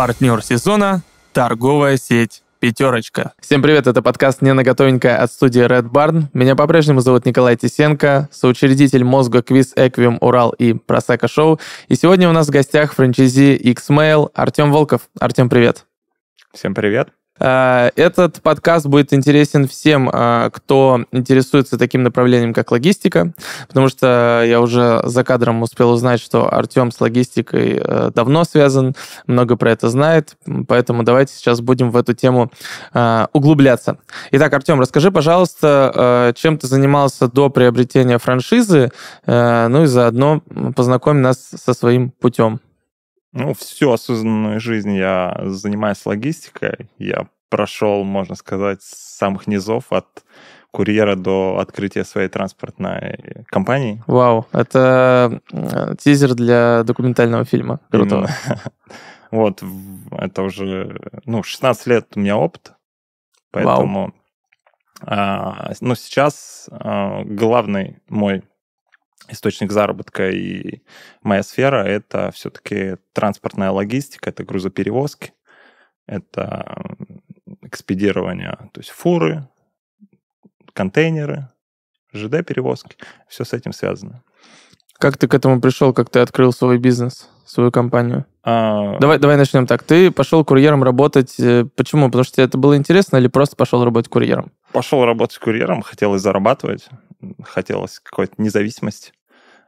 Партнер сезона – торговая сеть «Пятерочка». Всем привет, это подкаст «Не на готовенькое» от студии Red Barn. Меня по-прежнему зовут Николай Тисенко, соучредитель мозга «Квиз Эквиум Урал» и «Просека Шоу». И сегодня у нас в гостях франчайзи Xmail Артем Волков. Артем, привет. Всем привет. Этот подкаст будет интересен всем, кто интересуется таким направлением, как логистика, потому что я уже за кадром успел узнать, что Артем с логистикой давно связан, много про это знает, поэтому давайте сейчас будем в эту тему углубляться. Итак, Артем, расскажи, пожалуйста, чем ты занимался до приобретения франшизы, ну и заодно познакомь нас со своим путем. Ну, всю осознанную жизнь я занимаюсь логистикой. Я прошел, можно сказать, с самых низов, от курьера до открытия своей транспортной компании. Вау, это тизер для документального фильма. Круто. Вот, это уже, 16 лет у меня опыт, поэтому... Ну, сейчас главный мой источник заработка и моя сфера — это все-таки транспортная логистика, это грузоперевозки, это экспедирование, то есть фуры, контейнеры, ЖД-перевозки, все с этим связано. Как ты к этому пришел, как ты открыл свой бизнес, свою компанию? Давай начнем так. Ты пошел курьером работать. Почему? Потому что тебе это было интересно или просто пошел работать курьером? Пошел работать курьером, хотелось зарабатывать, хотелось какой-то независимости.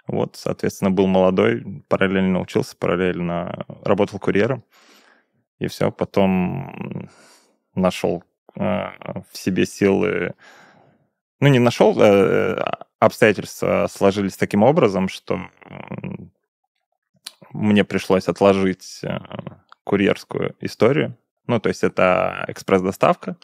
Вот, соответственно, был молодой, параллельно учился, параллельно работал курьером. И все, потом нашел в себе силы... Ну, не нашел, обстоятельства сложились таким образом, что мне пришлось отложить курьерскую историю. Ну, то есть это экспресс-доставка.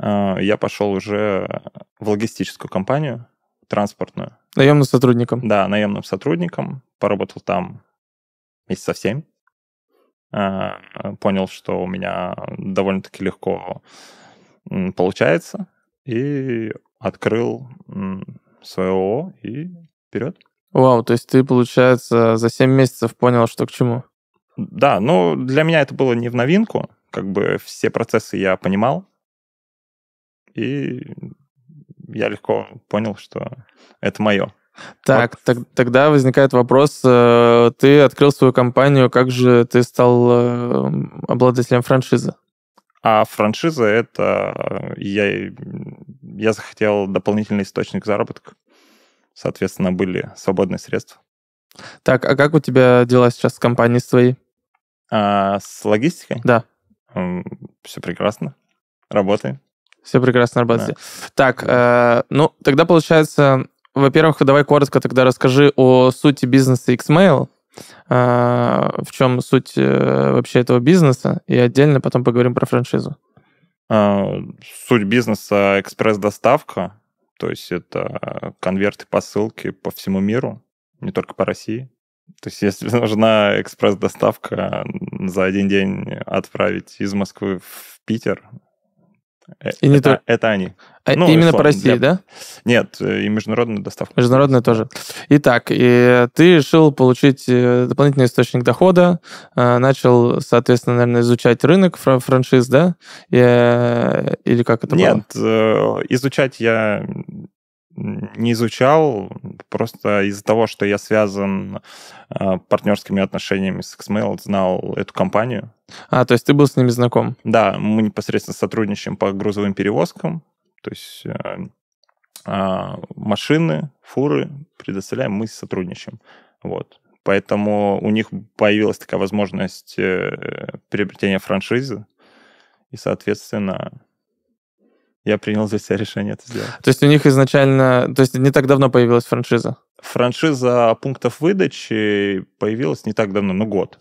Я пошел уже в логистическую компанию, транспортную. Наемным сотрудником. Да, наемным сотрудником. Поработал там месяцев 7. Понял, что у меня довольно-таки легко получается. И открыл свое ООО и вперед. Вау, то есть ты, получается, за 7 месяцев понял, что к чему? Да, ну, для меня это было не в новинку. Как бы все процессы я понимал. И я легко понял, что это мое. Так, вот. Тогда возникает вопрос. Ты открыл свою компанию, как же ты стал обладателем франшизы? А франшиза — это... Я захотел дополнительный источник заработка. Соответственно, были свободные средства. Так, а как у тебя дела сейчас с компанией твоей? С логистикой? Да. Все прекрасно. Работаем. Все прекрасно работает. Да. Так, ну, тогда получается, во-первых, давай коротко тогда расскажи о сути бизнеса Xmail, в чем суть вообще этого бизнеса, и отдельно потом поговорим про франшизу. Суть бизнеса — экспресс-доставка, то есть это конверты, посылки по всему миру, не только по России. То есть если нужна экспресс-доставка, за один день отправить из Москвы в Питер... Это они. А ну, именно по России, да? Нет, и международная доставка. Международная тоже. Итак, и ты решил получить дополнительный источник дохода, начал, соответственно, наверное, изучать рынок франшиз, да? Или как это было? Нет, изучать я не изучал, просто из-за того, что я связан партнерскими отношениями с Xmail, знал эту компанию. То есть ты был с ними знаком? Да, мы непосредственно сотрудничаем по грузовым перевозкам, то есть машины, фуры предоставляем, мы сотрудничаем. Вот. Поэтому у них появилась такая возможность приобретения франшизы, и, соответственно, я принял для себя решение это сделать. То есть у них изначально... То есть не так давно появилась франшиза? Франшиза пунктов выдачи появилась не так давно, год.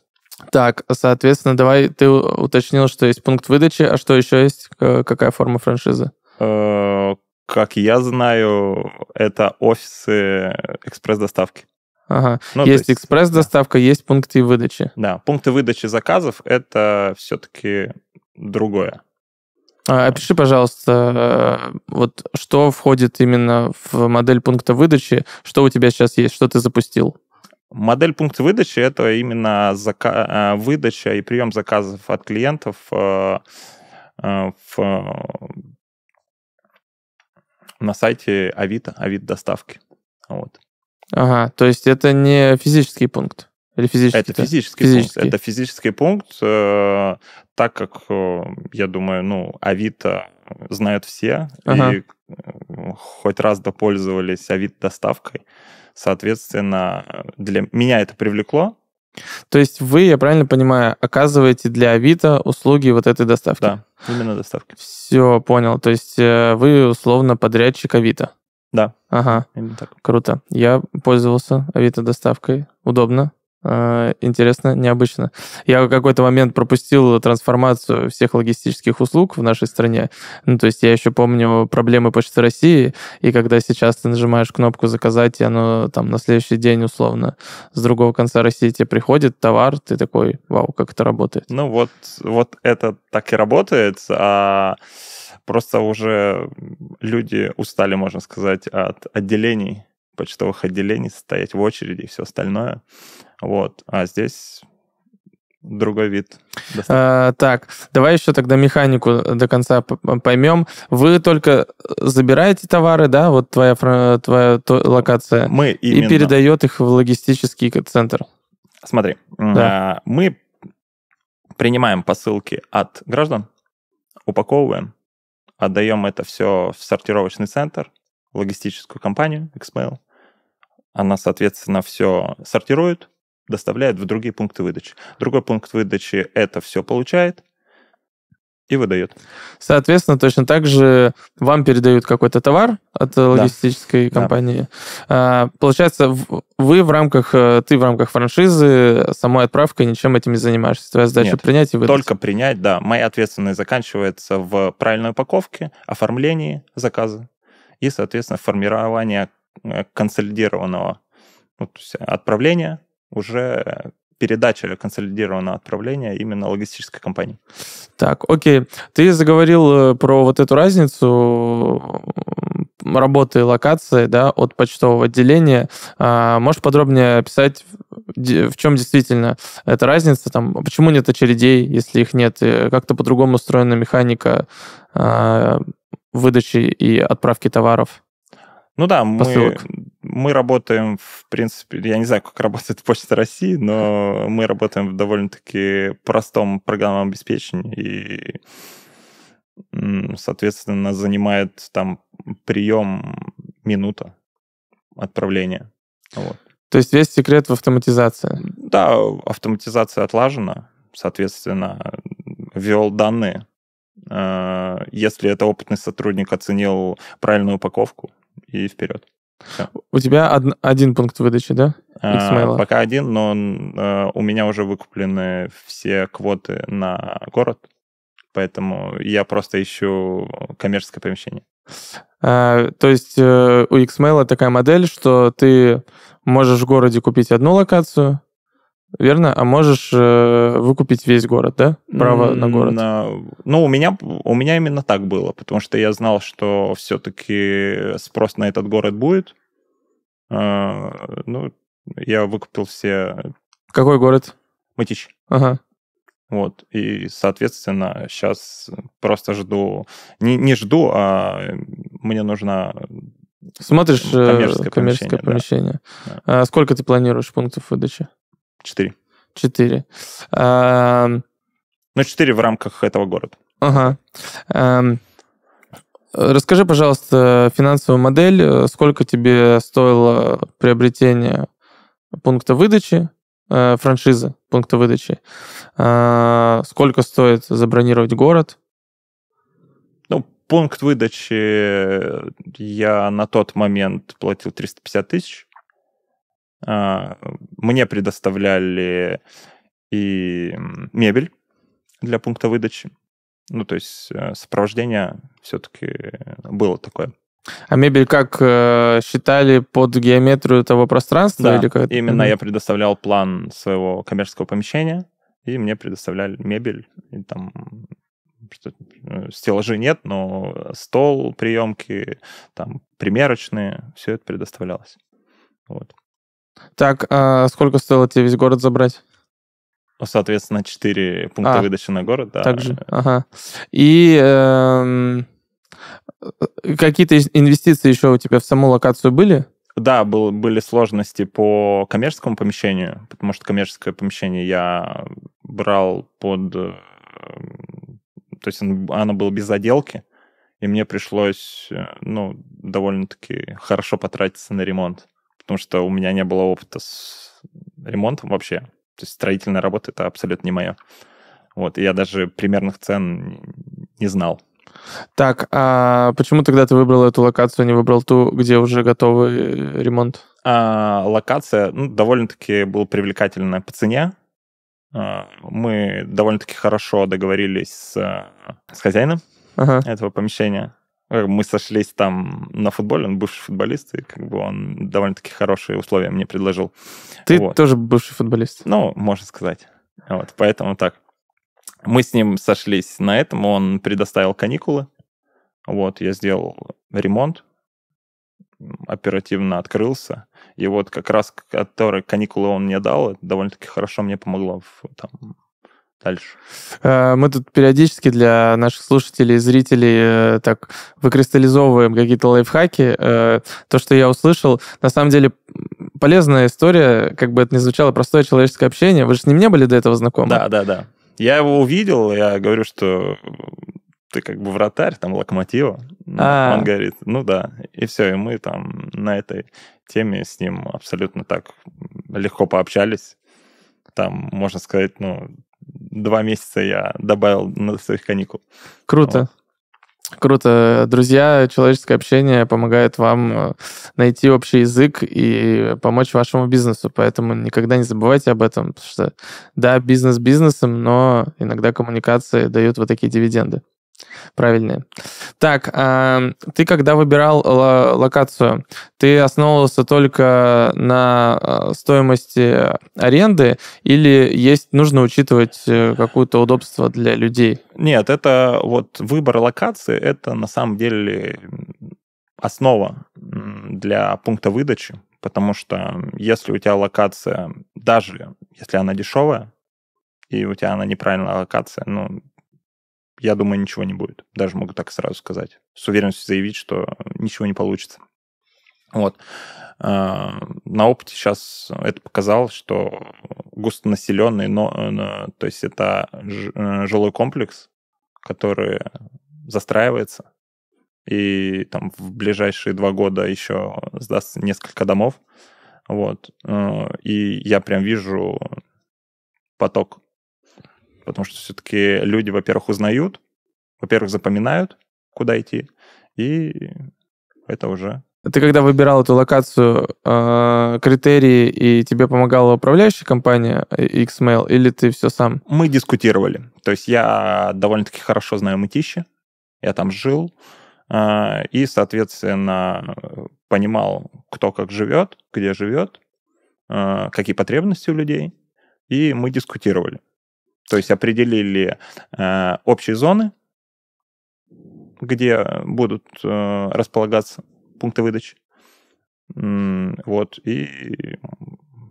Так, соответственно, давай ты уточнил, что есть пункт выдачи, а что еще есть? Какая форма франшизы? Как я знаю, это офисы экспресс-доставки. Ага. Ну, есть экспресс-доставка, да. Есть пункты выдачи. Да, пункты выдачи заказов — это все-таки другое. Опиши, пожалуйста, вот что входит именно в модель пункта выдачи, что у тебя сейчас есть, что ты запустил? Модель пункта выдачи — это именно выдача и прием заказов от клиентов на сайте Авито, Авито-доставки. Вот. Ага, то есть это не физический пункт? Или физический, это физический пункт. Это физический пункт, так как, я думаю, ну, Авито знают все, ага, и хоть раз допользовались Авито-доставкой. Соответственно, для меня это привлекло. То есть вы, я правильно понимаю, оказываете для Авито услуги вот этой доставки? Да, именно доставки. Все, понял. То есть вы, условно, подрядчик Авито? Да. Ага, именно так. Круто. Я пользовался Авито-доставкой. Удобно, интересно, необычно. Я в какой-то момент пропустил трансформацию всех логистических услуг в нашей стране. Ну, то есть я еще помню проблемы Почты России, и когда сейчас ты нажимаешь кнопку «Заказать», и оно там на следующий день, условно, с другого конца России тебе приходит товар, ты такой: вау, как это работает. Ну вот, вот это так и работает, а просто уже люди устали, можно сказать, от отделений, почтовых отделений, стоять в очереди и все остальное. Вот. А здесь другой вид. Так, давай еще тогда механику до конца поймем. Вы только забираете товары, да, вот твоя локация, и передает их в логистический центр. Смотри, да. Мы принимаем посылки от граждан, упаковываем, отдаем это все в сортировочный центр, в логистическую компанию Xmail. Она, соответственно, все сортирует, доставляет в другие пункты выдачи. Другой пункт выдачи это все получает и выдает. Соответственно, точно так же вам передают какой-то товар от логистической компании. Да. Получается, ты в рамках франшизы самой отправкой ничем этим не занимаешься. Твоя задача — нет, принять и выдать. Только принять, да. Моя ответственность заканчивается в правильной упаковке, оформлении заказа и, соответственно, формирование консолидированного, ну, то есть отправления, уже передача консолидированного отправления именно логистической компании. Так, окей. Ты заговорил про вот эту разницу работы и локации, да, от почтового отделения. Можешь подробнее описать, в чем действительно эта разница? Там, почему нет очередей, если их нет? Как-то по-другому устроена механика выдачи и отправки товаров? Ну да, мы работаем, в принципе, я не знаю, как работает Почта России, но мы работаем в довольно-таки простом программном обеспечении, и, соответственно, занимает там прием минута отправления. Вот. То есть весь секрет в автоматизации? Да, автоматизация отлажена, соответственно, ввел данные. Если это опытный сотрудник, оценил правильную упаковку, и вперед. Все. У тебя один пункт выдачи, да? Xmail? Пока один, но у меня уже выкуплены все квоты на город, поэтому я просто ищу коммерческое помещение. То есть у Xmail такая модель, что ты можешь в городе купить одну локацию, верно? А можешь выкупить весь город, да? Право на город. Ну, у меня именно так было, потому что я знал, что все-таки спрос на этот город будет. Ну, я выкупил все... Какой город? Мытищи. Ага. Вот. И, соответственно, сейчас просто жду... Не жду, а мне нужна... Смотришь коммерческое помещение. Да. А сколько ты планируешь пунктов выдачи? 4. Ну, 4 в рамках этого города. Ага. Расскажи, пожалуйста, финансовую модель. Сколько тебе стоило приобретение пункта выдачи, франшизы пункта выдачи? Сколько стоит забронировать город? Ну, пункт выдачи я на тот момент платил 350 тысяч. Мне предоставляли и мебель для пункта выдачи. Ну, то есть сопровождение все-таки было такое. А мебель как? Считали под геометрию того пространства? Да, или как? Именно я предоставлял план своего коммерческого помещения, и мне предоставляли мебель. И там стеллажей нет, но стол, приемки, там примерочные, все это предоставлялось. Вот. Так, а сколько стоило тебе весь город забрать? Соответственно, 4 пункта выдачи на город. Да. Также, ага. И какие-то инвестиции еще у тебя в саму локацию были? Да, были сложности по коммерческому помещению, потому что коммерческое помещение я брал под... То есть оно было без отделки, и мне пришлось, ну, довольно-таки хорошо потратиться на ремонт, потому что у меня не было опыта с ремонтом вообще. То есть строительная работа — это абсолютно не мое. Вот, и я даже примерных цен не знал. Так, а почему тогда ты выбрал эту локацию, а не выбрал ту, где уже готовый ремонт? Локация, ну, довольно-таки была привлекательна по цене. Мы довольно-таки хорошо договорились с хозяином этого помещения. Мы сошлись там на футболе, он бывший футболист, и как бы он довольно-таки хорошие условия мне предложил. Ты вот. Тоже бывший футболист? Ну, можно сказать. Вот, поэтому так. Мы с ним сошлись на этом, он предоставил каникулы. Вот, я сделал ремонт, оперативно открылся. И вот как раз, которые каникулы он мне дал, это довольно-таки хорошо мне помогло там... Дальше. Мы тут периодически для наших слушателей и зрителей так выкристаллизовываем какие-то лайфхаки. То, что я услышал, на самом деле полезная история, как бы это ни звучало, простое человеческое общение. Вы же с ним не были до этого знакомы? Да, да, да. Я его увидел, я говорю, что ты как бы вратарь, там, Локомотива. Он говорит, ну да. И все, и мы там на этой теме с ним абсолютно так легко пообщались. Там, можно сказать, ну... 2 месяца я добавил на своих каникул. Круто. Вот. Круто. Друзья, человеческое общение помогает вам найти общий язык и помочь вашему бизнесу. Поэтому никогда не забывайте об этом. Потому что, да, бизнес бизнесом, но иногда коммуникации дают вот такие дивиденды. Правильные. Так, ты когда выбирал локацию, ты основывался только на стоимости аренды или нужно учитывать какое-то удобство для людей? Нет, это вот выбор локации, это на самом деле основа для пункта выдачи, потому что если у тебя локация, даже если она дешевая, и у тебя она неправильная локация, ну, я думаю, ничего не будет. Даже могу так сразу сказать. С уверенностью заявить, что ничего не получится. Вот. На опыте сейчас это показало, что густонаселенный, то есть это жилой комплекс, который застраивается, и там в ближайшие 2 года еще сдастся несколько домов. Вот. И я прям вижу поток. Потому что все-таки люди, во-первых, узнают, во-первых, запоминают, куда идти, и это уже... Ты когда выбирал эту локацию, критерии, и тебе помогала управляющая компания Xmail, или ты все сам? Мы дискутировали. То есть я довольно-таки хорошо знаю Мытищи, я там жил, и, соответственно, понимал, кто как живет, где живет, какие потребности у людей, и мы дискутировали. То есть определили общие зоны, где будут располагаться пункты выдачи. Вот, и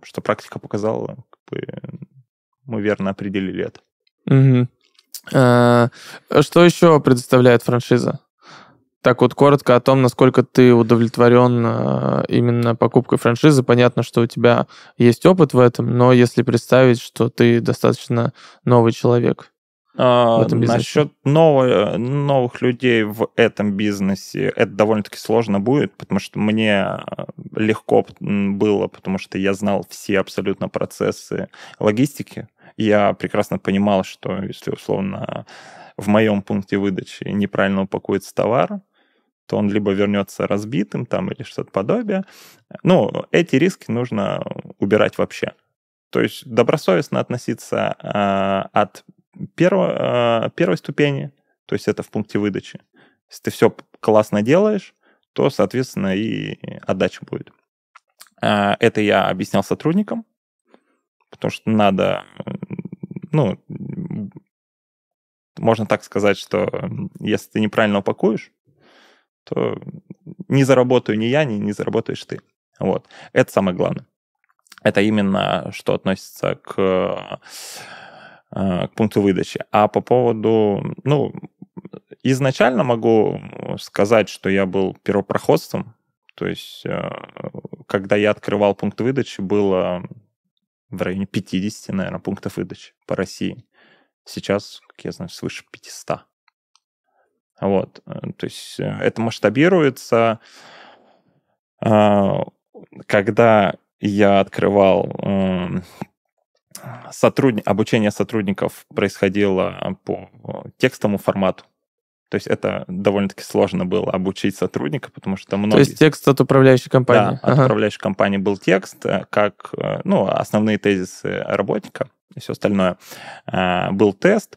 что практика показала, как бы мы верно определили это. Угу. Что еще предоставляет франшиза? Так вот, коротко о том, насколько ты удовлетворен именно покупкой франшизы. Понятно, что у тебя есть опыт в этом, но если представить, что ты достаточно новый человек в этом бизнесе. Насчет новых людей в этом бизнесе, это довольно-таки сложно будет, потому что мне легко было, потому что я знал все абсолютно процессы логистики. Я прекрасно понимал, что если условно в моем пункте выдачи неправильно упакуется товар, то он либо вернется разбитым там или что-то подобие. Ну, эти риски нужно убирать вообще. То есть добросовестно относиться от первой ступени, то есть это в пункте выдачи. Если ты все классно делаешь, то, соответственно, и отдача будет. Это я объяснял сотрудникам, потому что надо... Ну, можно так сказать, что если ты неправильно упакуешь, то не заработаю ни я, не заработаешь ты. Вот. Это самое главное. Это именно что относится к пункту выдачи. А по поводу... Ну, изначально могу сказать, что я был первопроходцем. То есть, когда я открывал пункт выдачи, было в районе 50, наверное, пунктов выдачи по России. Сейчас, как я знаю, свыше 500. Вот. То есть это масштабируется. Когда я открывал... Обучение сотрудников происходило по текстовому формату. То есть это довольно-таки сложно было обучить сотрудника, потому что многие... То есть текст от управляющей компании. Да, ага. От управляющей компании был текст, как основные тезисы работника и все остальное. Был тест.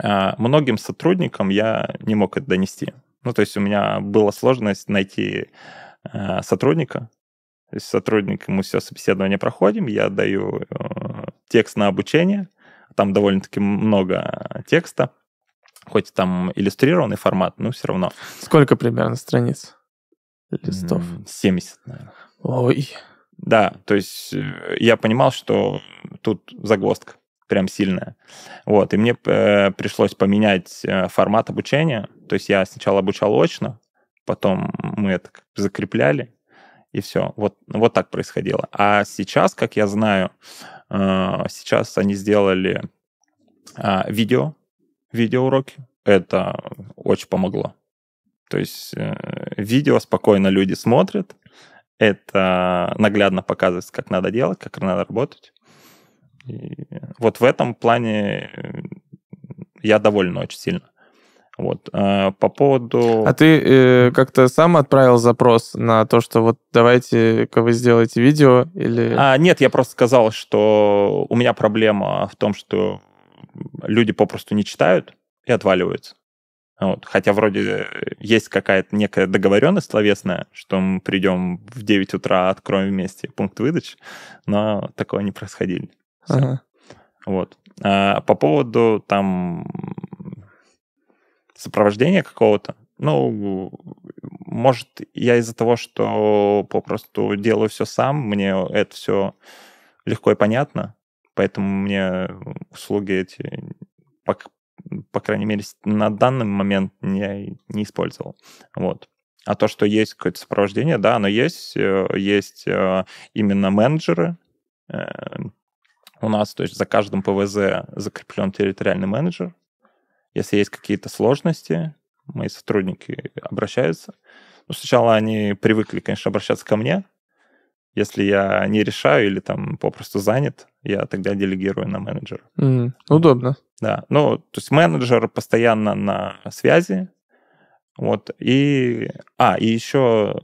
Многим сотрудникам я не мог это донести. Ну, то есть у меня была сложность найти сотрудника. То есть сотрудник, мы все собеседование проходим, я даю текст на обучение. Там довольно-таки много текста. Хоть там иллюстрированный формат, но все равно. Сколько примерно страниц листов? 70, наверное. Ой. Да, то есть я понимал, что тут загвоздка прям сильная. Вот, и мне пришлось поменять формат обучения. То есть я сначала обучал очно, потом мы это закрепляли, и все. Вот так происходило. А сейчас, как я знаю, сейчас они сделали видеоуроки. Это очень помогло. То есть видео спокойно люди смотрят, это наглядно показывается, как надо делать, как надо работать. И вот в этом плане я доволен очень сильно. Вот. По поводу... А ты как-то сам отправил запрос на то, что вот давайте-ка вы сделаете видео или... Нет, я просто сказал, что у меня проблема в том, что люди попросту не читают и отваливаются. Вот. Хотя вроде есть какая-то некая договоренность словесная, что мы придем в 9 утра, откроем вместе пункт выдачи, но такого не происходило. Ага. Вот. По поводу там сопровождения какого-то, может, я из-за того, что попросту делаю все сам, мне это все легко и понятно, поэтому мне услуги эти, по крайней мере, на данный момент не использовал. Вот. А то, что есть какое-то сопровождение, да, оно есть. Есть именно менеджеры у нас, то есть за каждым ПВЗ закреплен территориальный менеджер. Если есть какие-то сложности, мои сотрудники обращаются. Сначала они привыкли, конечно, обращаться ко мне. Если я не решаю или там попросту занят, я тогда делегирую на менеджера. Удобно. Да. То есть менеджер постоянно на связи. Вот. И еще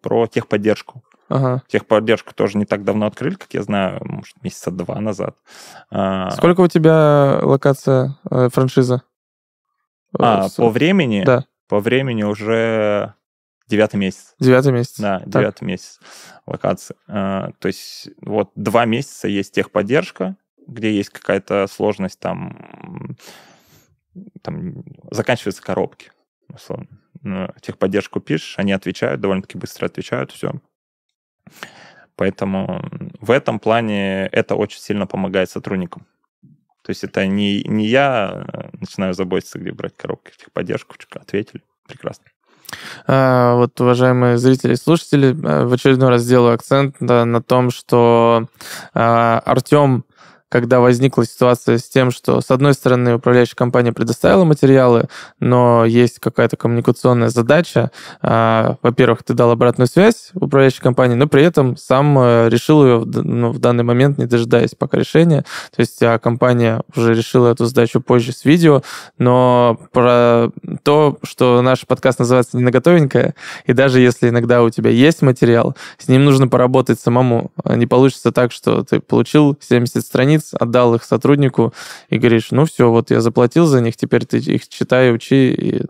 про техподдержку. Ага. Техподдержку тоже не так давно открыли, как я знаю, может, месяца два назад. Сколько у тебя локация, франшиза? По времени? Да. По времени уже... 9-й месяц. 9-й месяц. Да, 9-й месяц локации. То есть вот 2 месяца есть техподдержка, где есть какая-то сложность, там заканчиваются коробки, условно. Техподдержку пишешь, они отвечают, довольно-таки быстро отвечают, все. Поэтому в этом плане это очень сильно помогает сотрудникам. То есть это не я начинаю заботиться, где брать коробки, в техподдержку, ответили, прекрасно. Вот, уважаемые зрители и слушатели, в очередной раз делаю акцент на том, что Артем, когда возникла ситуация с тем, что, с одной стороны, управляющая компания предоставила материалы, но есть какая-то коммуникационная задача. Во-первых, ты дал обратную связь управляющей компании, но при этом сам решил ее в данный момент, не дожидаясь пока решения. То есть компания уже решила эту задачу позже с видео, но про то, что наш подкаст называется «Не на готовенькое», и даже если иногда у тебя есть материал, с ним нужно поработать самому. Не получится так, что ты получил 70 страниц, отдал их сотруднику и говоришь, все, вот я заплатил за них, теперь ты их читай, учи. И,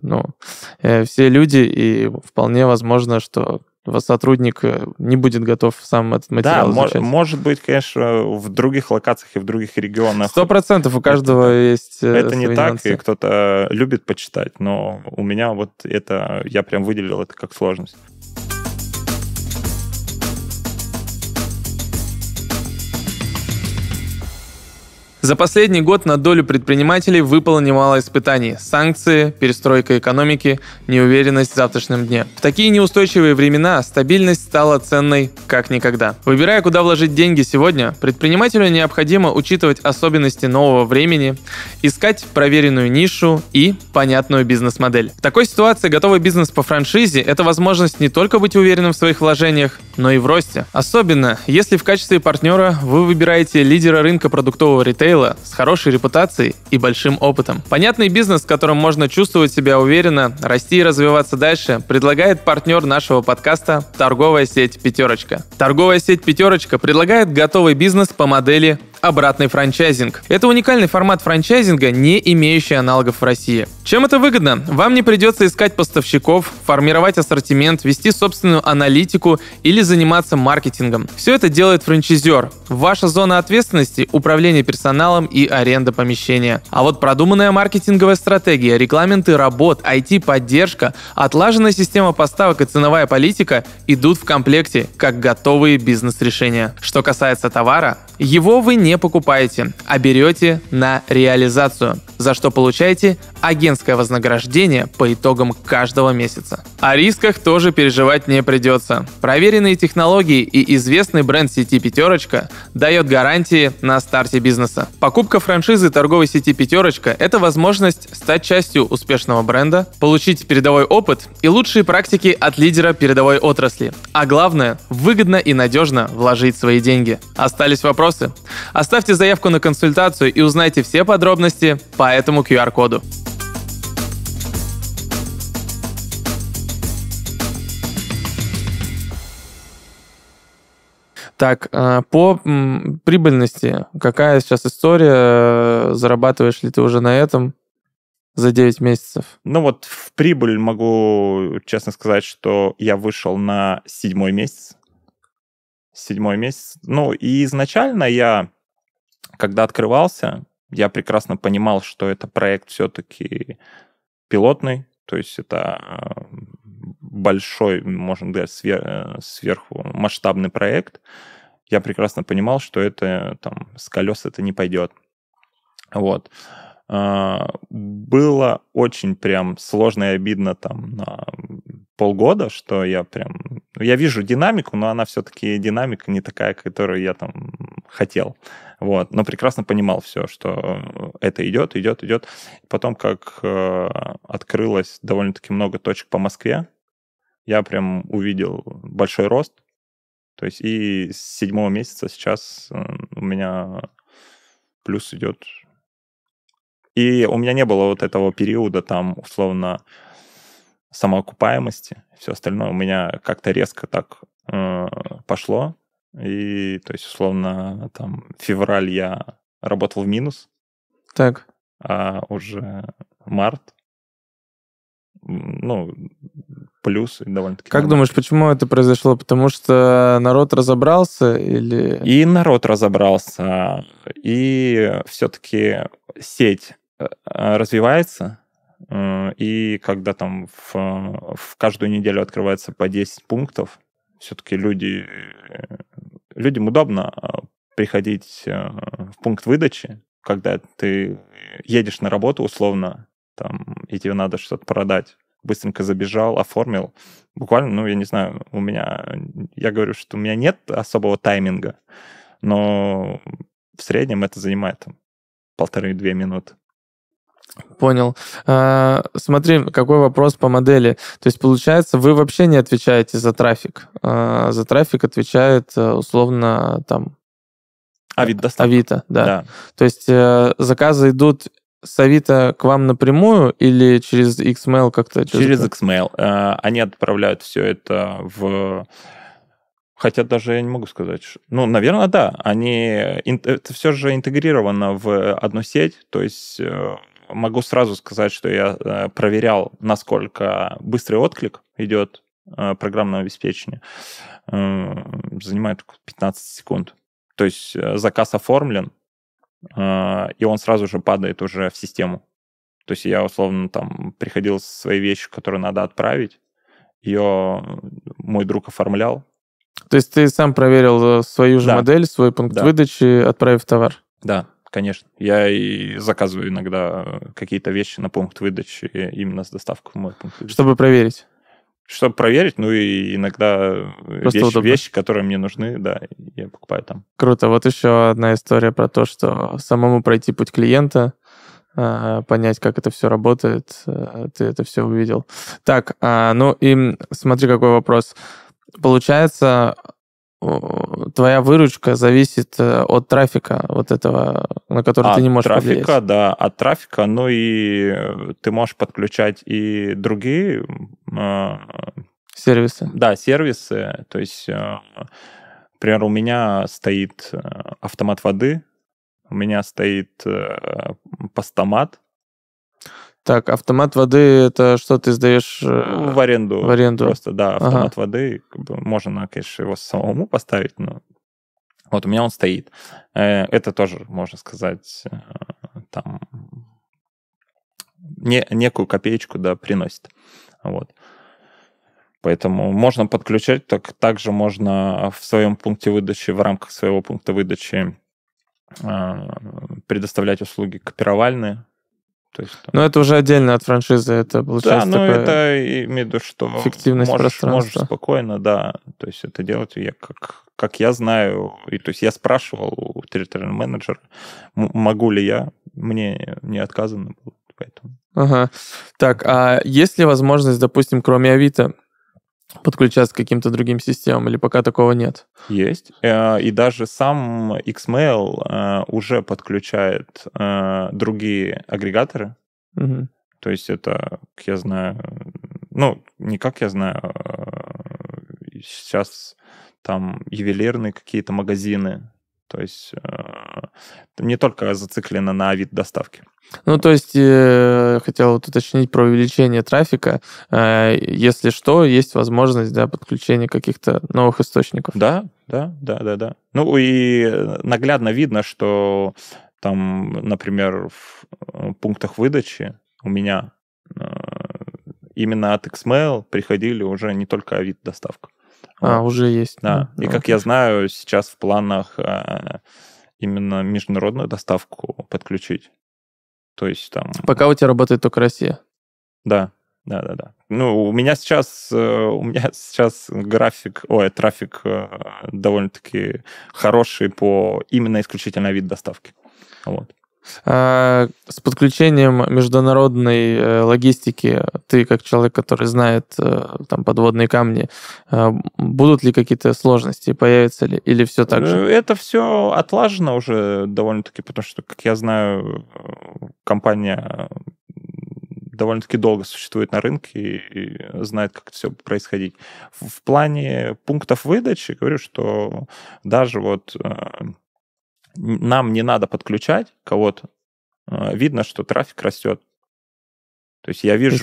все люди, и вполне возможно, что сотрудник не будет готов сам этот материал изучать. Может быть, конечно, в других локациях и в других регионах. 100% у каждого есть это не так, нюансы. И кто-то любит почитать, но у меня вот это, я прям выделил это как сложность. За последний год на долю предпринимателей выпало немало испытаний. Санкции, перестройка экономики, неуверенность в завтрашнем дне. В такие неустойчивые времена стабильность стала ценной как никогда. Выбирая, куда вложить деньги сегодня, предпринимателю необходимо учитывать особенности нового времени, искать проверенную нишу и понятную бизнес-модель. В такой ситуации готовый бизнес по франшизе – это возможность не только быть уверенным в своих вложениях, но и в росте. Особенно, если в качестве партнера вы выбираете лидера рынка продуктового ритейла с хорошей репутацией и большим опытом. Понятный бизнес, в котором можно чувствовать себя уверенно, расти и развиваться дальше, предлагает партнер нашего подкаста торговая сеть «Пятерочка». Торговая сеть «Пятерочка» предлагает готовый бизнес по модели обратный франчайзинг. Это уникальный формат франчайзинга, не имеющий аналогов в России. Чем это выгодно? Вам не придется искать поставщиков, формировать ассортимент, вести собственную аналитику или заниматься маркетингом. Все это делает франчайзер. Ваша зона ответственности – управление персоналом и аренда помещения. А вот продуманная маркетинговая стратегия, регламенты работ, IT-поддержка, отлаженная система поставок и ценовая политика идут в комплекте, как готовые бизнес-решения. Что касается товара, его вы не покупаете, а берете на реализацию, за что получаете агентское вознаграждение по итогам каждого месяца. О рисках тоже переживать не придется. Проверенные технологии и известный бренд сети «Пятерочка» дает гарантии на старте бизнеса. Покупка франшизы торговой сети «Пятерочка» — это возможность стать частью успешного бренда, получить передовой опыт и лучшие практики от лидера передовой отрасли. А главное, выгодно и надежно вложить свои деньги. Остались вопросы? Оставьте заявку на консультацию и узнайте все подробности по этому QR-коду. Так, по прибыльности. Какая сейчас история? Зарабатываешь ли ты уже на этом за 9 месяцев? Ну вот в прибыль могу честно сказать, что я вышел на седьмой месяц. Ну и изначально я, когда открывался, я прекрасно понимал, что это проект все-таки пилотный, то есть это большой, можно сказать, сверхмасштабный проект. Я прекрасно понимал, что это там с колес это не пойдет. Вот. Было очень прям сложно и обидно там на полгода, что я прям... Я вижу динамику, но она все-таки динамика не такая, которую я там хотел. Вот. Но прекрасно понимал все, что это идет. Потом, как открылось довольно-таки много точек по Москве, я прям увидел большой рост. То есть и с 7 месяца сейчас у меня плюс идет. И у меня не было вот этого периода там условно самоокупаемости, все остальное у меня как-то резко так пошло. И, то есть, условно, там, февраль я работал в минус. Так. А уже март, ну, плюс довольно-таки. Как думаешь, почему это произошло? Потому что народ разобрался или... И народ разобрался, и все-таки сеть развивается, и когда там в каждую неделю открывается по 10 пунктов, все-таки людям удобно приходить в пункт выдачи, когда ты едешь на работу условно, там, и тебе надо что-то продать. Быстренько забежал, оформил. Буквально, ну, я не знаю, у меня... Я говорю, что у меня нет особого тайминга, но в среднем это занимает там 1,5-2 минуты. Понял. Смотри, какой вопрос по модели. То есть, получается, вы вообще не отвечаете за трафик. За трафик отвечает, условно, там... Авито, да. То есть, заказы идут с Авито к вам напрямую или через Xmail как-то? Через Xmail. Они отправляют все это в... Хотя даже я не могу сказать. Ну, наверное, да. Это все же интегрировано в одну сеть, то есть... Могу сразу сказать, что я проверял, насколько быстрый отклик идет программного обеспечения. Занимает 15 секунд. То есть заказ оформлен, и он сразу же падает уже в систему. То есть я, условно, там приходил со своей вещью, которую надо отправить. Ее мой друг оформлял. То есть ты сам проверил свою же модель, свой пункт выдачи, отправив товар? Да. Конечно. Я и заказываю иногда какие-то вещи на пункт выдачи, именно с доставкой в мой пункт выдачи. Чтобы проверить? Чтобы проверить, ну и иногда вещи, которые мне нужны, да, я покупаю там. Круто. Вот еще одна история про то, что самому пройти путь клиента, понять, как это все работает, ты это все увидел. Так, ну и смотри, какой вопрос. Получается, твоя выручка зависит от трафика вот этого, на который ты не можешь повлиять. От трафика, да, от трафика, ну и ты можешь подключать и другие... сервисы. Да, сервисы. То есть, например, у меня стоит автомат воды, у меня стоит постамат. Так, автомат воды — это что ты сдаешь? В аренду. В аренду. Просто, да, автомат воды. Можно, конечно, его самому поставить, но вот у меня он стоит. Это тоже, можно сказать, там некую копеечку, да, приносит. Вот. Поэтому можно подключать, также можно в своем пункте выдачи, в рамках своего пункта выдачи предоставлять услуги копировальные. То есть, там... Но это уже отдельно от франшизы, это получается. Да, но это имею в виду, что фиктивность пространства. Можешь спокойно, да, то есть это делать. Я как я знаю, и то есть я спрашивал у территориального менеджера, могу ли я, мне не отказано было, поэтому. Ага. Так, а есть ли возможность, допустим, кроме Авито, подключаться к каким-то другим системам, или пока такого нет? Есть. И даже сам Xmail уже подключает другие агрегаторы. Угу. То есть это, как я знаю... Ну, не как я знаю. Сейчас там ювелирные какие-то магазины. То есть не только зациклено на Авито-доставке. Ну, то есть, хотел вот уточнить про увеличение трафика. Если что, есть возможность, да, подключения каких-то новых источников. Да. Ну, и наглядно видно, что там, например, в пунктах выдачи у меня именно от Xmail приходили уже не только Авито-доставка. Уже есть. Да. И, как я знаю, сейчас в планах именно международную доставку подключить. То есть там... Пока у тебя работает только Россия. Да. Ну, у меня сейчас трафик довольно-таки хороший по именно исключительно вид доставки. Вот. С подключением международной логистики ты, как человек, который знает там подводные камни, будут ли какие-то сложности, появятся ли, или все так же? Это все отлажено уже довольно-таки, потому что, как я знаю, компания довольно-таки долго существует на рынке и знает, как это все происходить. В плане пунктов выдачи, говорю, что даже вот... Нам не надо подключать кого-то. Видно, что трафик растет. То есть я вижу,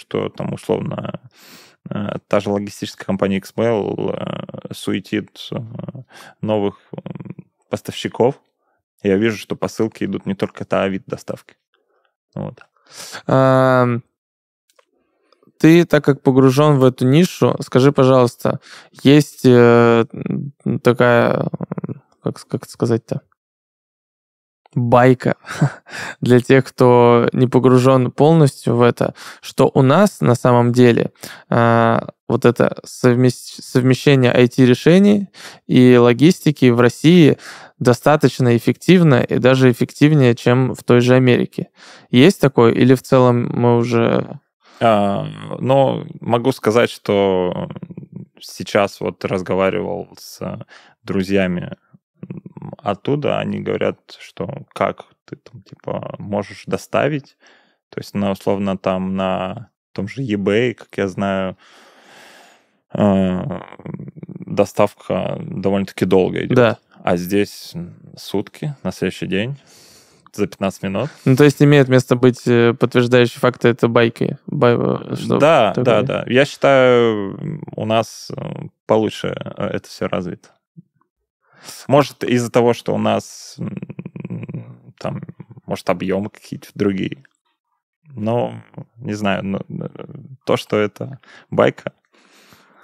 что там условно та же логистическая компания Xmail суетит новых поставщиков. Я вижу, что посылки идут не только та вид доставки. Вот. Ты, так как погружен в эту нишу, скажи, пожалуйста, есть такая, как сказать-то, байка для тех, кто не погружен полностью в это, что у нас на самом деле вот это совмещение IT-решений и логистики в России достаточно эффективно и даже эффективнее, чем в той же Америке. Есть такое? Или в целом мы уже... Но могу сказать, что сейчас вот разговаривал с друзьями оттуда, они говорят, что как ты там типа можешь доставить, то есть на условно там на том же eBay, как я знаю, доставка довольно-таки долго идет, да. А здесь сутки, на следующий день. За 15 минут. Ну, то есть имеет место быть подтверждающий факт, это байки. Да. Я считаю, у нас получше это все развито. Может, из-за того, что у нас там, может, объемы какие-то другие. Но, не знаю, но то, что это байка,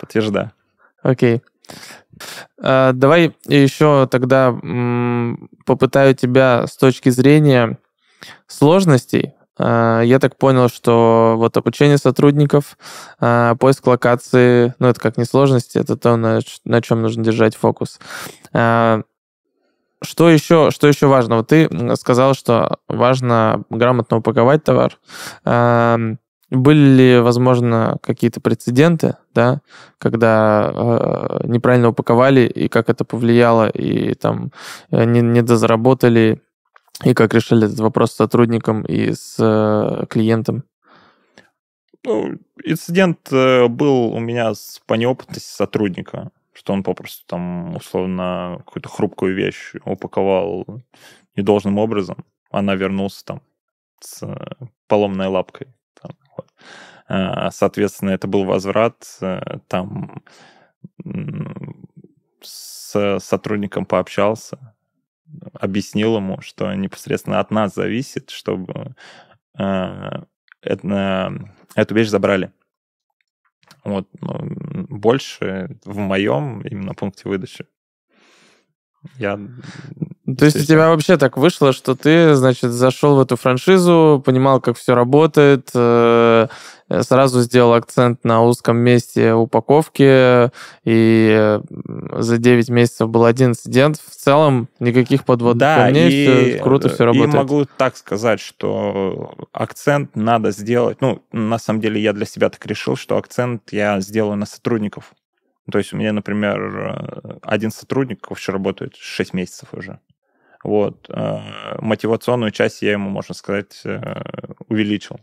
подтверждаю. Окей. Давай еще тогда попытаю тебя с точки зрения сложностей. Я так понял, что вот обучение сотрудников, поиск локации, ну это как не сложности, это то, на чем нужно держать фокус. Что еще важно? Вот ты сказал, что важно грамотно упаковать товар. Были ли, возможно, какие-то прецеденты, да, когда неправильно упаковали, и как это повлияло, и там недозаработали, и как решили этот вопрос с сотрудником и с клиентом? Ну, инцидент был у меня по неопытности сотрудника, что он попросту там, условно, какую-то хрупкую вещь упаковал недолжным образом. Она вернулась там с поломанной лапкой. Там, вот. Соответственно, это был возврат. Там с сотрудником пообщался, объяснил ему, что непосредственно от нас зависит, чтобы эту вещь забрали. Вот, больше в моем именно пункте выдачи. То есть у тебя вообще так вышло, что ты, значит, зашел в эту франшизу, понимал, как все работает, сразу сделал акцент на узком месте упаковки, и за 9 месяцев был один инцидент. В целом никаких подводных камней, все круто, все работает. И могу так сказать, что акцент надо сделать. Ну, на самом деле, я для себя так решил, что акцент я сделаю на сотрудников. То есть у меня, например, один сотрудник вообще работает 6 месяцев уже. Вот. Мотивационную часть я ему, можно сказать, увеличил.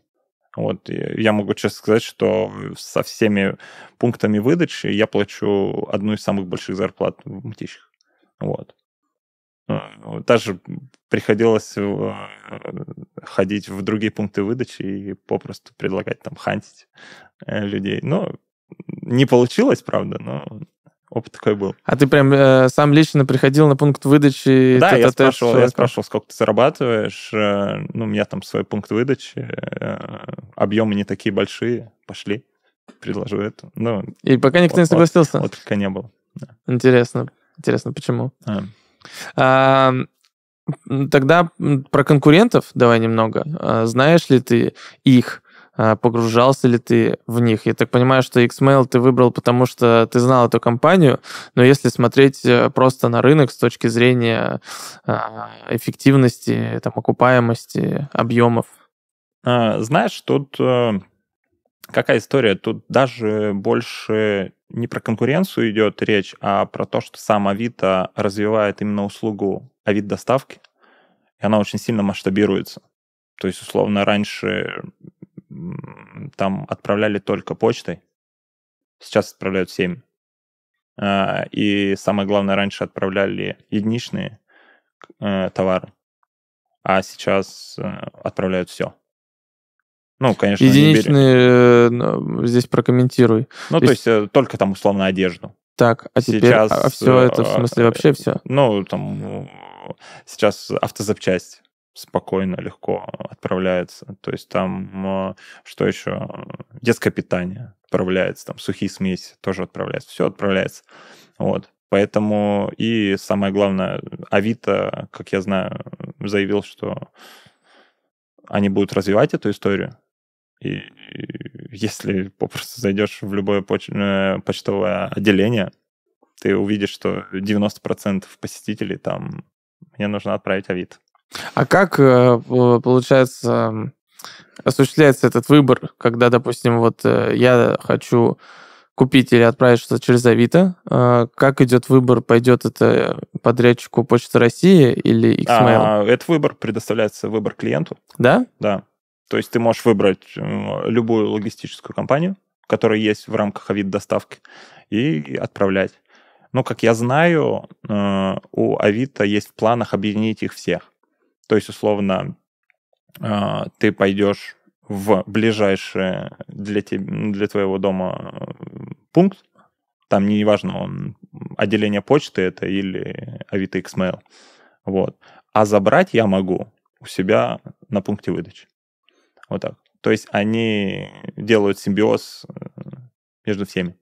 Вот. Я могу честно сказать, что со всеми пунктами выдачи я плачу одну из самых больших зарплат в Мытищах. Вот. Даже приходилось ходить в другие пункты выдачи и попросту предлагать там хантить людей. Но не получилось, правда, но опыт такой был. А ты прям сам лично приходил на пункт выдачи? Да, я спрашивал, сколько ты зарабатываешь. Ну, у меня там свой пункт выдачи. Объемы не такие большие. Пошли, предложу это. Ну, и пока никто не согласился? Отклика не было. Да. Интересно, почему? Тогда про конкурентов давай немного. Знаешь ли ты их? Погружался ли ты в них? Я так понимаю, что Xmail ты выбрал, потому что ты знал эту компанию, но если смотреть просто на рынок с точки зрения эффективности, там, окупаемости, объемов. Знаешь, тут какая история? Тут даже больше не про конкуренцию идет речь, а про то, что сам Авито развивает именно услугу Авито-доставки, и она очень сильно масштабируется. То есть, условно, раньше там отправляли только почтой, сейчас отправляют всеми. И самое главное, раньше отправляли единичные товары, а сейчас отправляют все. Ну, конечно, единичные здесь прокомментируй. Ну, то есть только там условно одежду. Так, а теперь сейчас, все это в смысле вообще все? Ну, там сейчас автозапчасти спокойно, легко отправляется. То есть там, что еще? Детское питание отправляется, там сухие смеси тоже отправляется. Все отправляется. Вот. Поэтому и самое главное, Авито, как я знаю, заявил, что они будут развивать эту историю. И если попросту зайдешь в любое почтовое отделение, ты увидишь, что 90% посетителей там мне нужно отправить Авито. А как, получается, осуществляется этот выбор, когда, допустим, вот я хочу купить или отправить что-то через Авито? Как идет выбор? Пойдет это подрядчику Почты России или Xmail? Этот выбор предоставляется клиенту. Да? Да. То есть ты можешь выбрать любую логистическую компанию, которая есть в рамках Авито-доставки, и отправлять. Но, как я знаю, у Авито есть в планах объединить их всех. То есть, условно, ты пойдешь в ближайший для твоего дома пункт, там неважно, он отделение почты это или Авито Xmail, вот. А забрать я могу у себя на пункте выдачи. Вот так. То есть они делают симбиоз между всеми.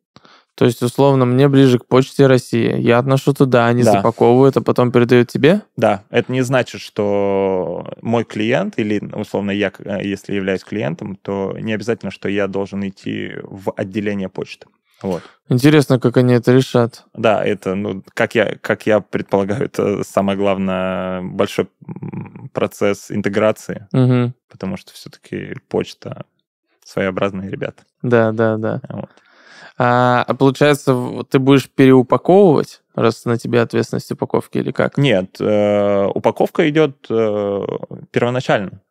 То есть, условно, мне ближе к Почте России. Я отношу туда, они запаковывают, а потом передают тебе? Да. Это не значит, что мой клиент, или, условно, я, если являюсь клиентом, то не обязательно, что я должен идти в отделение почты. Вот. Интересно, как они это решат. Да, это, ну, как я предполагаю, это самое главное, большой процесс интеграции, угу. Потому что все-таки почта своеобразные ребята. Да, да, да. Вот. А получается, ты будешь переупаковывать, раз на тебе ответственность упаковки или как? Нет, упаковка идет первоначально.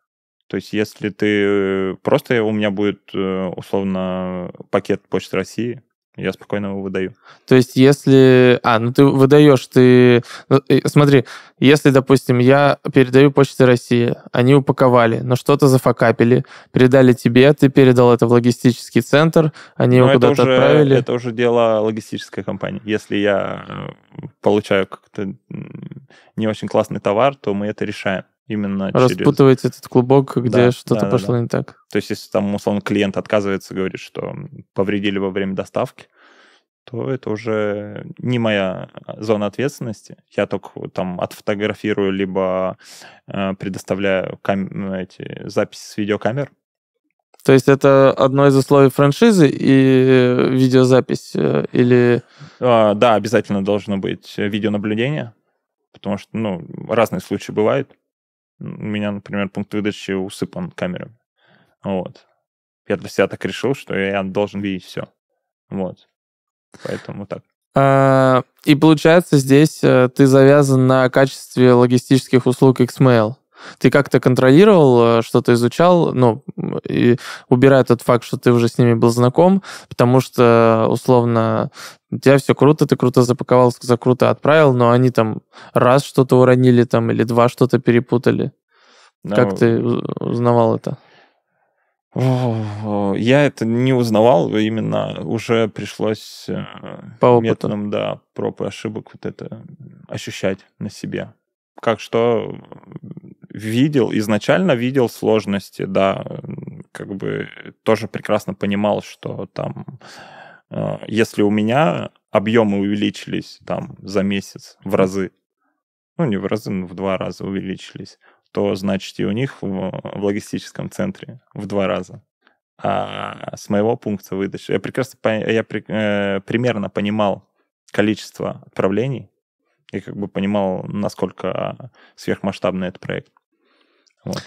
То есть если ты... Просто у меня будет, условно, пакет Почты России, я спокойно его выдаю. То есть если... ну ты выдаешь, ты... Смотри, если, допустим, я передаю Почте России, они упаковали, но что-то зафакапили, передали тебе, ты передал это в логистический центр, они его куда-то отправили. Это уже дело логистической компании. Если я получаю как-то не очень классный товар, то мы это решаем. Именно распутываете этот клубок, где что-то пошло не так. То есть, если там, условно, клиент отказывается, говорит, что повредили во время доставки, то это уже не моя зона ответственности. Я только там отфотографирую, либо предоставляю записи с видеокамер. То есть это одно из условий франшизы и видеозапись? Или... Да, обязательно должно быть видеонаблюдение, потому что разные случаи бывают. У меня, например, пункт выдачи усыпан камерами. Вот. Я для себя так решил, что я должен видеть все. Вот. Поэтому так. И получается, здесь ты завязан на качестве логистических услуг Xmail. Ты как-то контролировал, что-то изучал, и убирая тот факт, что ты уже с ними был знаком, потому что, условно, у тебя все круто, ты круто запаковал, круто отправил, но они там раз что-то уронили там или два что-то перепутали. Как ты узнавал это? Я это не узнавал, именно уже пришлось по опыту. Методом, проб и ошибок вот это ощущать на себе. Как что... Изначально видел сложности, как бы тоже прекрасно понимал, что там, если у меня объемы увеличились там за месяц в разы, не в разы, но в 2 раза увеличились, то, значит, и у них в логистическом центре в 2 раза. А с моего пункта выдачи я примерно понимал количество отправлений и как бы понимал, насколько сверхмасштабный этот проект. Вот.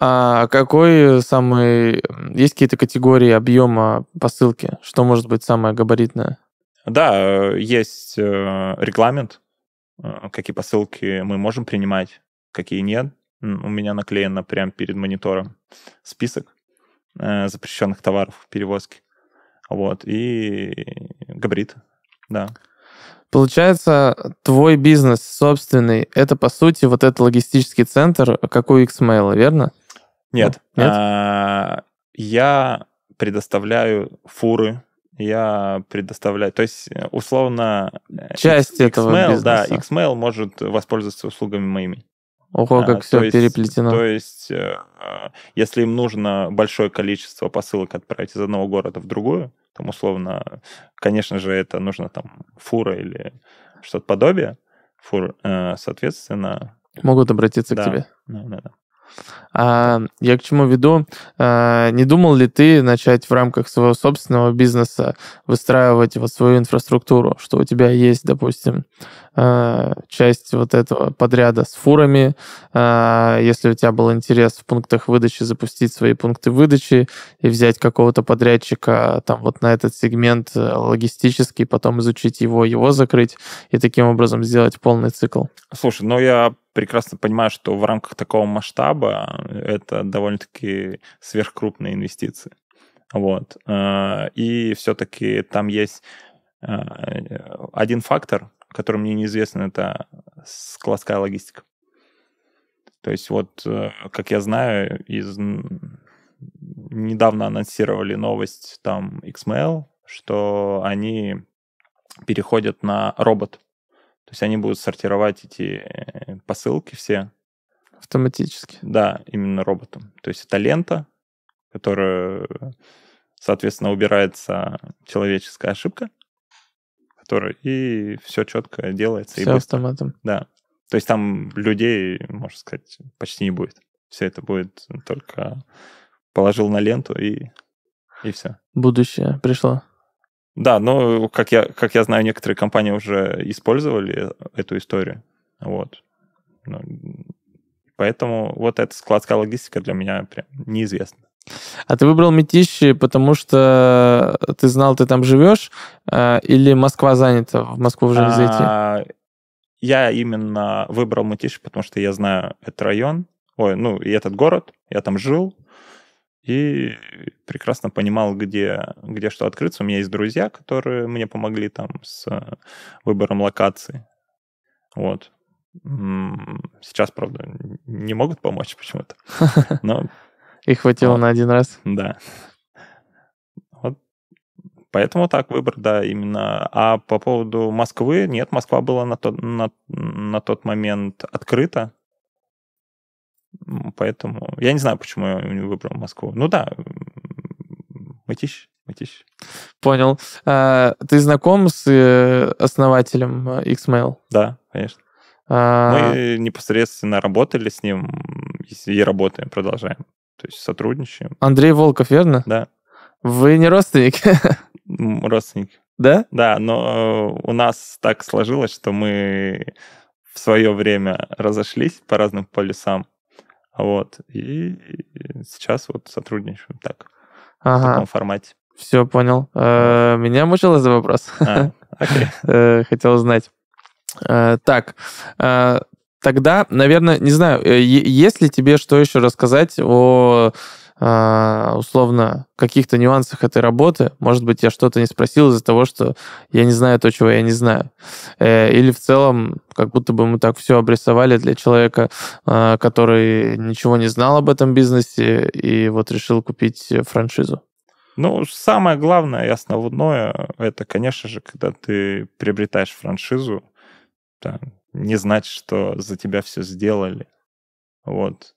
А какой самый... Есть какие-то категории объема посылки? Что может быть самое габаритное? Да, есть регламент, какие посылки мы можем принимать, какие нет. У меня наклеено прямо перед монитором список запрещенных товаров в перевозке. Вот. И габарит, да. Получается, твой бизнес собственный, это, по сути, вот этот логистический центр, как у Xmail, верно? Нет. Нет? Я предоставляю фуры, то есть, условно... Часть этого бизнеса. Да, Xmail может воспользоваться услугами моими. Ого, как все переплетено. То есть, если им нужно большое количество посылок отправить из одного города в другую, там, условно, конечно же, это нужно там фура или что-то подобие фур, соответственно... Могут обратиться к тебе. Да. Я к чему веду? Не думал ли ты начать в рамках своего собственного бизнеса выстраивать вот свою инфраструктуру, что у тебя есть, допустим, часть вот этого подряда с фурами, если у тебя был интерес в пунктах выдачи запустить свои пункты выдачи и взять какого-то подрядчика там вот на этот сегмент логистический, потом изучить его закрыть и таким образом сделать полный цикл? Слушай, я прекрасно понимаю, что в рамках такого масштаба это довольно-таки сверхкрупные инвестиции. Вот. И все-таки там есть один фактор, который мне неизвестен, это складская логистика. То есть вот, как я знаю, недавно анонсировали новость там Xmail, что они переходят на робот. То есть они будут сортировать эти посылки все. Автоматически. Да, именно роботом. То есть это лента, которая, соответственно, убирается человеческая ошибка, который и все четко делается. Все и автоматом. Да. То есть там людей, можно сказать, почти не будет. Все это будет только положил на ленту и все. Будущее пришло. Да, но, как я знаю, некоторые компании уже использовали эту историю. Вот. Поэтому вот эта складская логистика для меня прям неизвестна. А ты выбрал Мытищи, потому что ты знал, ты там живешь, или Москва занята, в Москву уже не зайти? Я именно выбрал Мытищи, потому что я знаю этот район, и этот город, я там жил. И прекрасно понимал, где что открыться. У меня есть друзья, которые мне помогли там с выбором локации. Вот. Сейчас, правда, не могут помочь почему-то. Но... Их хватило на один раз. Да. Вот. Поэтому так, выбор, да, именно. А по поводу Москвы, нет, Москва была на тот момент открыта. Поэтому я не знаю, почему я не выбрал Москву. Ну да, Мытищи. Понял. Ты знаком с основателем Xmail? Да, конечно. Мы непосредственно работали с ним и работаем, продолжаем. То есть сотрудничаем. Андрей Волков, верно? Да. Вы не родственник? Родственник. Да? Да, но у нас так сложилось, что мы в свое время разошлись по разным полюсам. Вот, и сейчас вот сотрудничаем так, в таком формате. Все, понял. Меня мучил за вопрос. Хотел узнать. Так, тогда, наверное, не знаю, есть ли тебе что еще рассказать о, условно, каких-то нюансах этой работы? Может быть, я что-то не спросил из-за того, что я не знаю то, чего я не знаю. Или в целом, как будто бы мы так все обрисовали для человека, который ничего не знал об этом бизнесе и вот решил купить франшизу. Ну, самое главное и основное, это, конечно же, когда ты приобретаешь франшизу, там, не знать, что за тебя все сделали. Вот.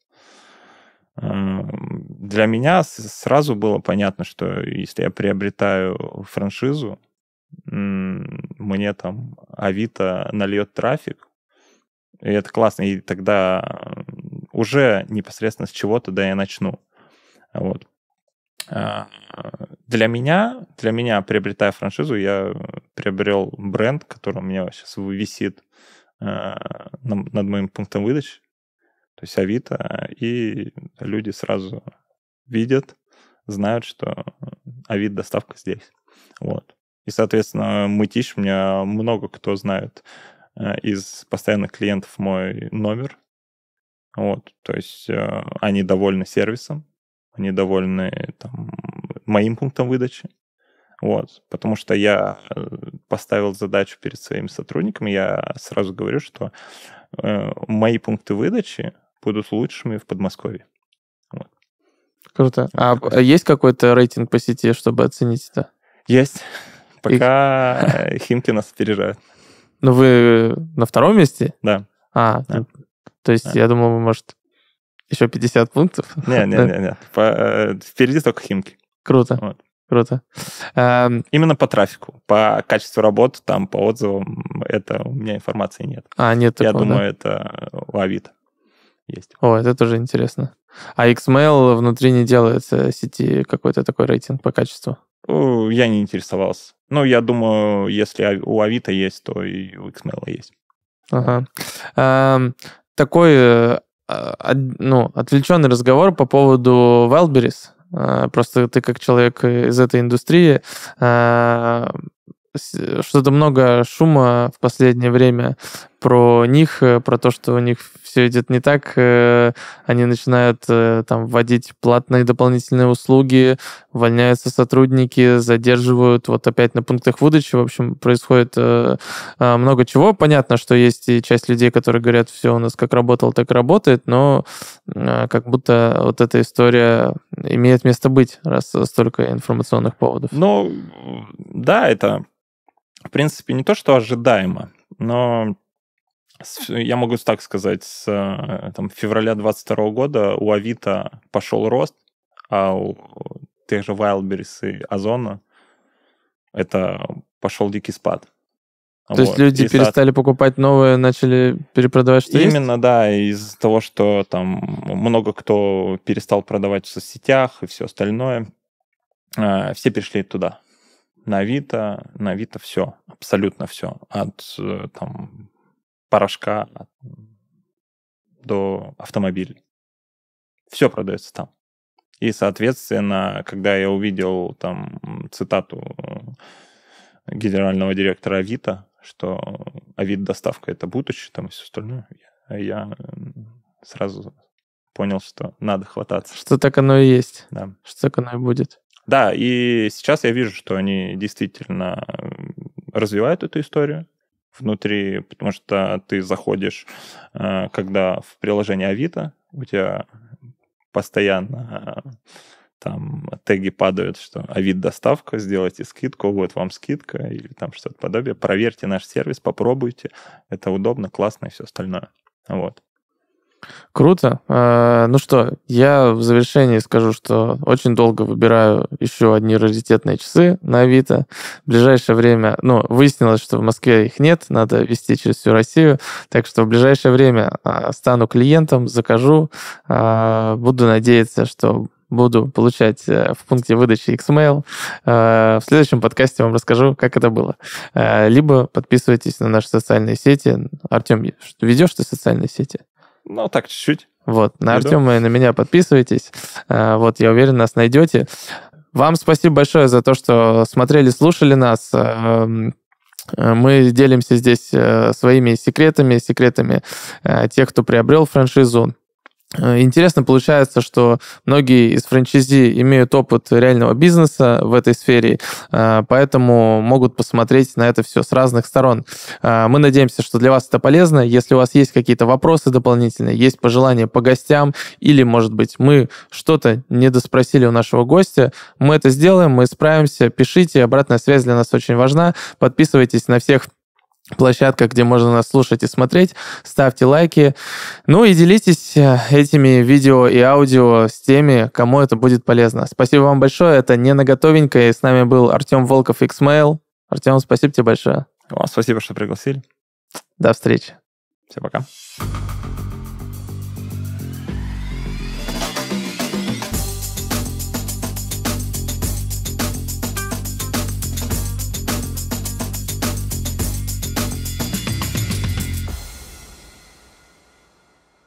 Для меня сразу было понятно, что если я приобретаю франшизу, мне там Авито нальет трафик, и это классно, и тогда уже непосредственно с чего-то я начну. Вот. Для меня, приобретая франшизу, я приобрел бренд, который у меня сейчас висит над моим пунктом выдачи, то есть Авито, и люди сразу видят, знают, что Авито доставка здесь. Вот. И, соответственно, Мытищи, у меня много кто знает из постоянных клиентов мой номер. Вот. То есть они довольны сервисом, они довольны там, моим пунктом выдачи. Вот. Потому что я поставил задачу перед своими сотрудниками, я сразу говорю, что мои пункты выдачи будут лучшими в Подмосковье. Вот. Круто. А есть какой-то рейтинг по сети, чтобы оценить это? Есть. Пока Химки нас опережают. Ну, вы на втором месте? Да. Да. То есть, я думал, вы, может, еще 50 пунктов? Не. Впереди только Химки. Круто. Вот. Круто. Именно по трафику. По качеству работы, там, по отзывам, это у меня информации нет. Нет такого, я думаю, да? Это у Авито есть. О, это тоже интересно. А Xmail внутри не делает сети какой-то такой рейтинг по качеству? Я не интересовался. Я думаю, если у Авито есть, то и у Xmail есть. Ага. Такой отвлеченный разговор по поводу Wildberries. Просто ты как человек из этой индустрии, что-то много шума в последнее время про них, про то, что у них все идет не так. Они начинают там вводить платные дополнительные услуги, увольняются сотрудники, задерживают вот опять на пунктах выдачи. В общем, происходит много чего. Понятно, что есть и часть людей, которые говорят, все у нас как работало, так работает, но как будто вот эта история имеет место быть, раз столько информационных поводов. Ну, да, это в принципе не то, что ожидаемо, но я могу так сказать, с там, февраля 2022 года у Авито пошел рост, а у тех же Wildberries и Озона это пошел дикий спад. То есть люди перестали покупать новые, начали перепродавать, что есть? Именно, да, из-за того, что там много кто перестал продавать в соцсетях и все остальное, все перешли туда. На Авито все, абсолютно все. От там, порошка до автомобилей. Все продается там. И, соответственно, когда я увидел там цитату генерального директора Авито, что Авито-доставка — это будущее, там и все остальное, я сразу понял, что надо хвататься. Что так оно и есть. Да. Что так оно и будет. Да, и сейчас я вижу, что они действительно развивают эту историю внутри, потому что ты заходишь, когда в приложение Авито, у тебя постоянно там теги падают, что Авито-доставка, сделайте скидку, вот вам скидка, или там что-то подобие, проверьте наш сервис, попробуйте, это удобно, классно и все остальное. Вот. Круто. Ну что, я в завершении скажу, что очень долго выбираю еще одни раритетные часы на Авито. В ближайшее время, ну, выяснилось, что в Москве их нет, надо везти через всю Россию, так что в ближайшее время стану клиентом, закажу, буду надеяться, что буду получать в пункте выдачи Xmail. В следующем подкасте вам расскажу, как это было. Либо подписывайтесь на наши социальные сети. Артем, ведешь ты социальные сети? Ну, так, чуть-чуть. Вот, на Артема и на меня подписывайтесь. Вот, я уверен, нас найдете. Вам спасибо большое за то, что смотрели, слушали нас. Мы делимся здесь своими секретами тех, кто приобрел франшизу. Интересно получается, что многие из франчайзи имеют опыт реального бизнеса в этой сфере, поэтому могут посмотреть на это все с разных сторон. Мы надеемся, что для вас это полезно. Если у вас есть какие-то вопросы дополнительные, есть пожелания по гостям, или, может быть, мы что-то недоспросили у нашего гостя, мы это сделаем, мы справимся. Пишите, обратная связь для нас очень важна. Подписывайтесь на всех площадка, где можно нас слушать и смотреть. Ставьте лайки. Ну и делитесь этими видео и аудио с теми, кому это будет полезно. Спасибо вам большое. Это не наготовенько. И с нами был Артем Волков, Xmail. Артем, спасибо тебе большое. Спасибо, что пригласили. До встречи. Всем пока.